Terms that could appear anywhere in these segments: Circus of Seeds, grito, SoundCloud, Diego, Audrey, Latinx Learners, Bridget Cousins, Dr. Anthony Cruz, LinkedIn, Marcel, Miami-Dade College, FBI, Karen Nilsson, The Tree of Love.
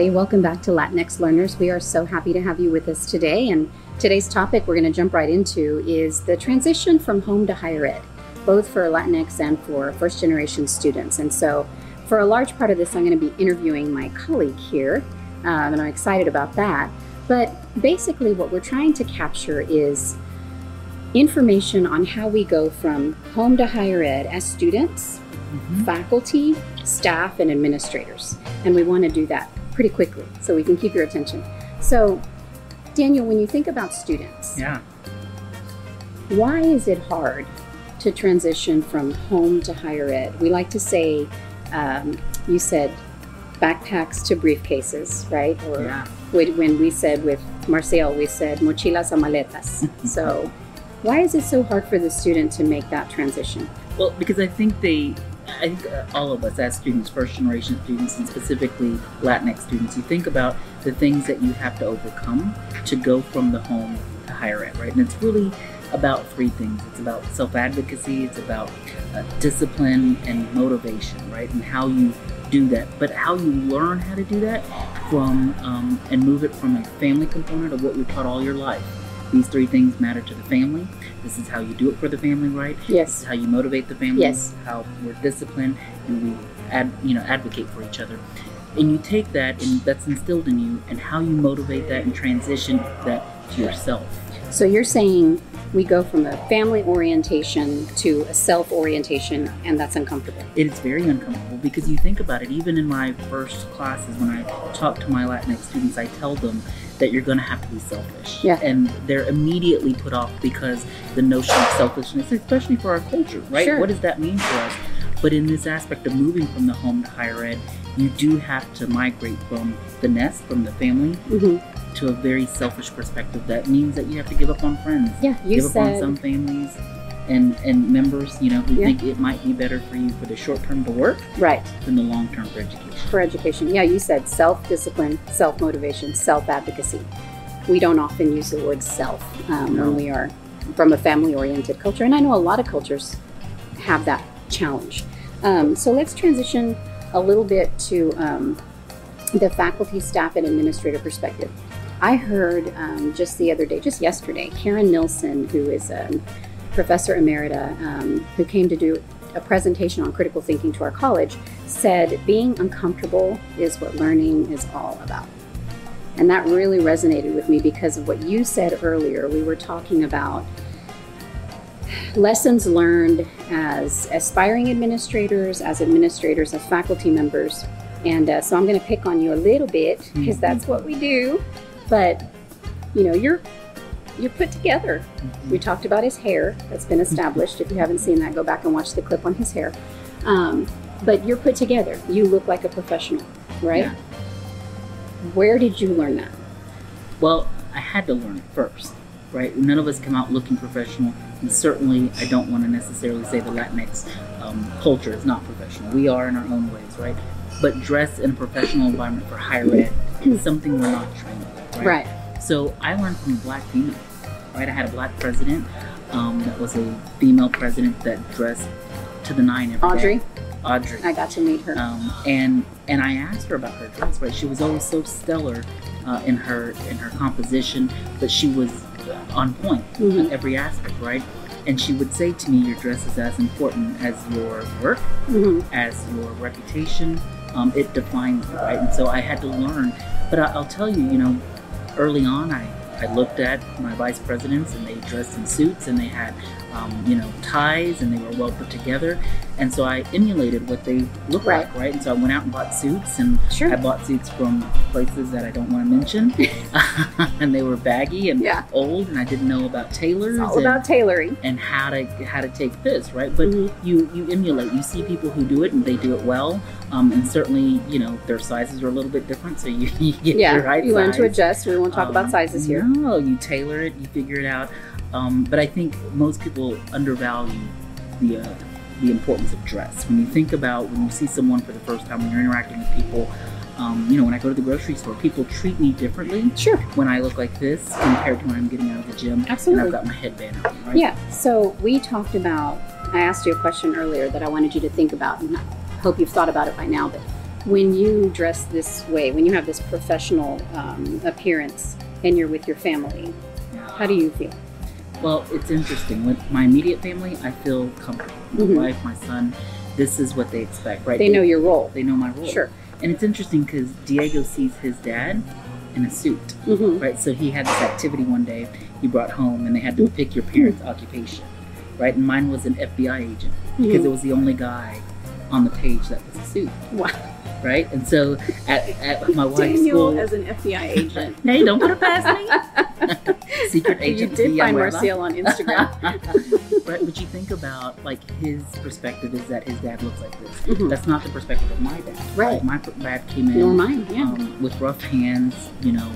everybody. Welcome back to Latinx Learners. We are so happy to have you with us today. And today's topic we're going to jump right into is the transition from home to higher ed, both for Latinx and for first generation students. And so for a large part of this, I'm going to be interviewing my colleague here, and I'm excited about that. But basically what we're trying to capture is information on how we go from home to higher ed as students, faculty, staff, and administrators. And we want to do that pretty quickly so we can keep your attention. So, Daniel, when you think about students, why is it hard to transition from home to higher ed? We like to say, you said backpacks to briefcases, right? Or when we said with Marcel, we said mochilas a maletas. So why is it so hard for the student to make that transition? Well, because I think all of us as students, first generation students, and specifically Latinx students, you think about the things that you have to overcome to go from the home to higher ed, right? And it's really about three things. It's about self-advocacy, it's about discipline and motivation, right? And how you do that, but how you learn how to do that from and move it from a family component of what you've taught all your life. These three things matter to the family. This is how you do it for the family, right? Yes. This is how you motivate the family. Yes. How we're disciplined and we advocate for each other. And you take that and that's instilled in you, and how you motivate that and transition that to yourself. So you're saying we go from a family orientation to a self-orientation, and that's uncomfortable. It is very uncomfortable because you think about it, even in my first classes when I talk to my Latinx students, I tell them that you're going to have to be selfish. Yeah. And they're immediately put off because the notion of selfishness, especially for our culture, right? Sure. What does that mean for us? But in this aspect of moving from the home to higher ed, you do have to migrate from the nest, from the family, to a very selfish perspective. That means that you have to give up on friends. Yeah, you give up on some families and members, you know, who think it might be better for you for the short term to work than the long term for education. For education. Yeah, you said self-discipline, self-motivation, self-advocacy. We don't often use the word self when we are from a family-oriented culture. And I know a lot of cultures have that challenge. So let's transition a little bit to the faculty, staff, and administrator perspective. I heard just yesterday, Karen Nilsson, who is a professor emerita who came to do a presentation on critical thinking to our college, said being uncomfortable is what learning is all about. And that really resonated with me because of what you said earlier. We were talking about lessons learned as aspiring administrators, as faculty members. And so I'm going to pick on you a little bit because that's what we do. But, you know, you're put together. We talked about his hair. That's been established. If you haven't seen that, go back and watch the clip on his hair. But you're put together. You look like a professional, right? Yeah. Where did you learn that? Well, I had to learn it first, right? None of us come out looking professional. And certainly, I don't want to necessarily say the Latinx culture is not professional. We are in our own ways, right? But dress in a professional environment for higher ed is something we're not trained with, right? Right. So I learned from a black female, right? I had a black president that was a female president that dressed to the nine every day. Audrey. I got to meet her. And I asked her about her dress, right? She was always so stellar in her composition, but she was on point in every aspect, right? And she would say to me, your dress is as important as your work, as your reputation. It defines you, right? And so I had to learn. But I'll tell you, you know, early on I looked at my vice presidents and they dressed in suits and they had, you know, ties and they were well put together. And so I emulated what they looked like, right? And so I went out and bought suits, and I bought suits from places that I don't want to mention. And they were baggy and old, and I didn't know about tailors. It's all about tailoring. And how to take this, right? But you emulate. You see people who do it and they do it well. And certainly, you know, their sizes are a little bit different, so you get your right size. You learn to adjust. We won't talk about sizes here. No, you tailor it. You figure it out. But I think most people undervalue the importance of dress. When you think about when you see someone for the first time, when you're interacting with people, you know, when I go to the grocery store, people treat me differently. Sure. When I look like this compared to when I'm getting out of the gym. Absolutely. And I've got my headband on, right? Yeah. So we talked about, I asked you a question earlier that I wanted you to think about, and I hope you've thought about it by now, but when you dress this way, when you have this professional appearance and you're with your family, how do you feel? Well, it's interesting. With my immediate family, I feel comfortable. My wife, my son, this is what they expect, right? They know your role. They know my role. Sure. And it's interesting because Diego sees his dad in a suit, right? So he had this activity one day he brought home, and they had to pick your parents' occupation, right? And mine was an FBI agent because it was the only guy on the page that was a suit. Wow. Right? And so at my wife's school. Daniel as an FBI agent. Hey, don't put it past me. Secret agent. You did find Marcel on Instagram. Right, but you think about, like, his perspective is that his dad looks like this. That's not the perspective of my dad. Right. Like, my dad came in with rough hands, you know,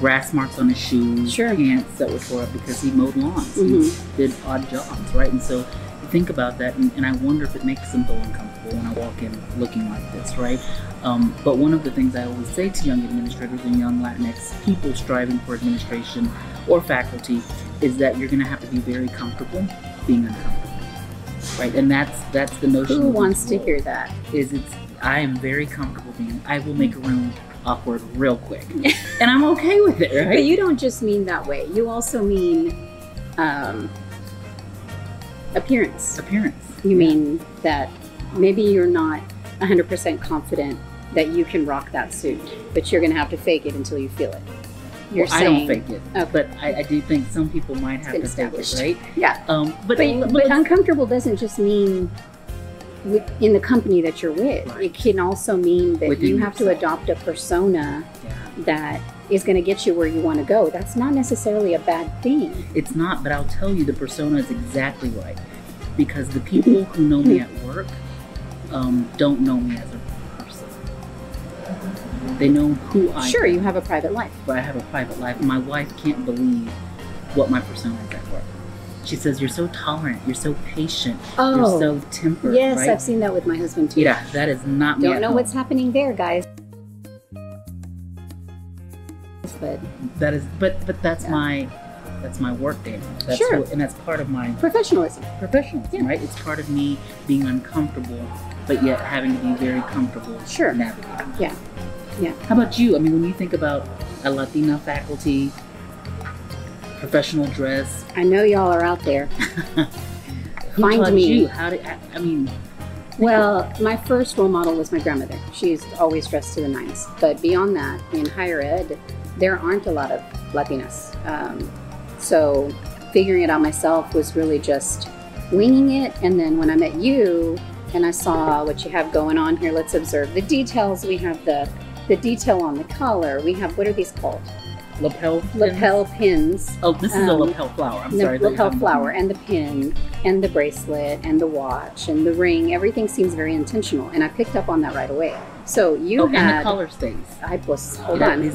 grass marks on his shoes, pants that were tore up because he mowed lawns. He did odd jobs, right? And so think about that, and I wonder if it makes them feel uncomfortable when I walk in looking like this, right? But one of the things I always say to young administrators and young Latinx people striving for administration or faculty is that you're gonna have to be very comfortable being uncomfortable, right? And that's the notion. Who wants to hear that? I am very comfortable being, I will make a room awkward real quick. And I'm okay with it, right? But you don't just mean that way. You also mean, appearance. You mean that maybe you're not 100% confident that you can rock that suit, but you're going to have to fake it until you feel it. You're saying, I don't fake it, but I do think some people might have to fake it, right? Yeah. But uncomfortable doesn't just mean in the company that you're with. Right. It can also mean that you have to adopt a persona that is going to get you where you want to go. That's not necessarily a bad thing. It's not, but I'll tell you, the persona is exactly right, because the people who know me at work don't know me as a person. They know who I am. Sure, you have a private life. But I have a private life. My wife can't believe what my persona is at work. She says, you're so tolerant, you're so patient, you're so tempered. Yes, right? I've seen that with my husband too. Yeah, that is not me at home. Don't know what's happening there, guys. But that's my work day. That's and that's part of my professionalism. Right? It's part of me being uncomfortable, but yet having to be very comfortable navigating. Yeah. Yeah. How about you? I mean, when you think about a Latina faculty, professional dress. I know y'all are out there. Find me. You? How did I mean? Well, my first role model was my grandmother. She's always dressed to the nines. But beyond that, in higher ed, there aren't a lot of Latinas. So figuring it out myself was really just winging it. And then when I met you and I saw what you have going on here, let's observe the details. We have the detail on the collar. We have, what are these called? Lapel pins. Oh, this is a lapel flower. I'm sorry. Lapel flower and the pin and the bracelet and the watch and the ring. Everything seems very intentional, and I picked up on that right away. So you had, and the collar stays. Hold on. The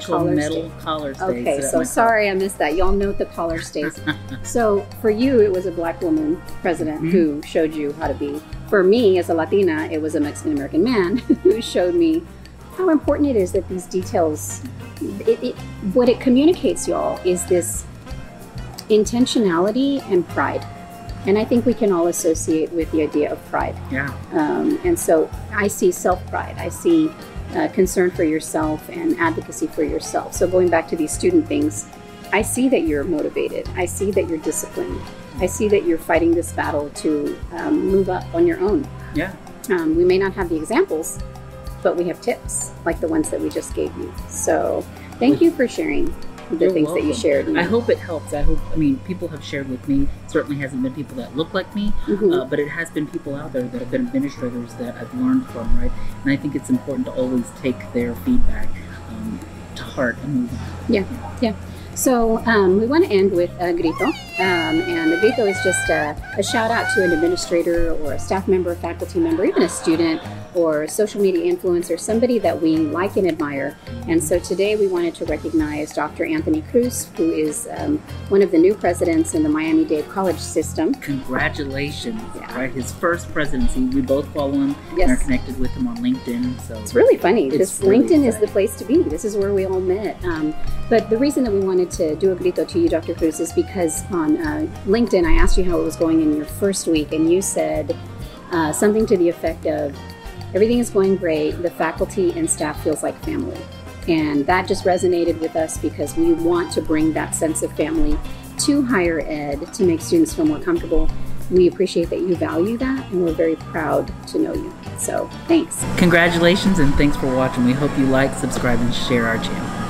collar metal collar stays. Okay, so sorry I missed that. Y'all note the collar stays. So for you, it was a Black woman president who showed you how to be. For me, as a Latina, it was a Mexican American man who showed me how important it is that these details. What it communicates, y'all, is this intentionality and pride, and I think we can all associate with the idea of pride. Yeah. And so I see self-pride. I see concern for yourself and advocacy for yourself. So going back to these student things, I see that you're motivated. I see that you're disciplined. I see that you're fighting this battle to move up on your own. Yeah. We may not have the examples, but we have tips like the ones that we just gave you. So thank you for sharing the things that you shared. I hope it helps. I mean, people have shared with me. It certainly hasn't been people that look like me, but it has been people out there that have been administrators that I've learned from, right? And I think it's important to always take their feedback to heart and move on. Yeah, yeah. So we want to end with a grito, and the grito is just a shout out to an administrator or a staff member, a faculty member, even a student or a social media influencer, somebody that we like and admire. And so today we wanted to recognize Dr. Anthony Cruz, who is one of the new presidents in the Miami-Dade College system. Congratulations, right? His first presidency. We both follow him and are connected with him on LinkedIn. So it's really funny. LinkedIn is the place to be. This is where we all met. But the reason that we wanted to do a grito to you, Dr. Cruz, is because on LinkedIn, I asked you how it was going in your first week, and you said something to the effect of, Everything is going great. The faculty and staff feels like family. And that just resonated with us because we want to bring that sense of family to higher ed to make students feel more comfortable. We appreciate that you value that, and we're very proud to know you. So, thanks. Congratulations, and thanks for watching. We hope you like, subscribe, and share our channel.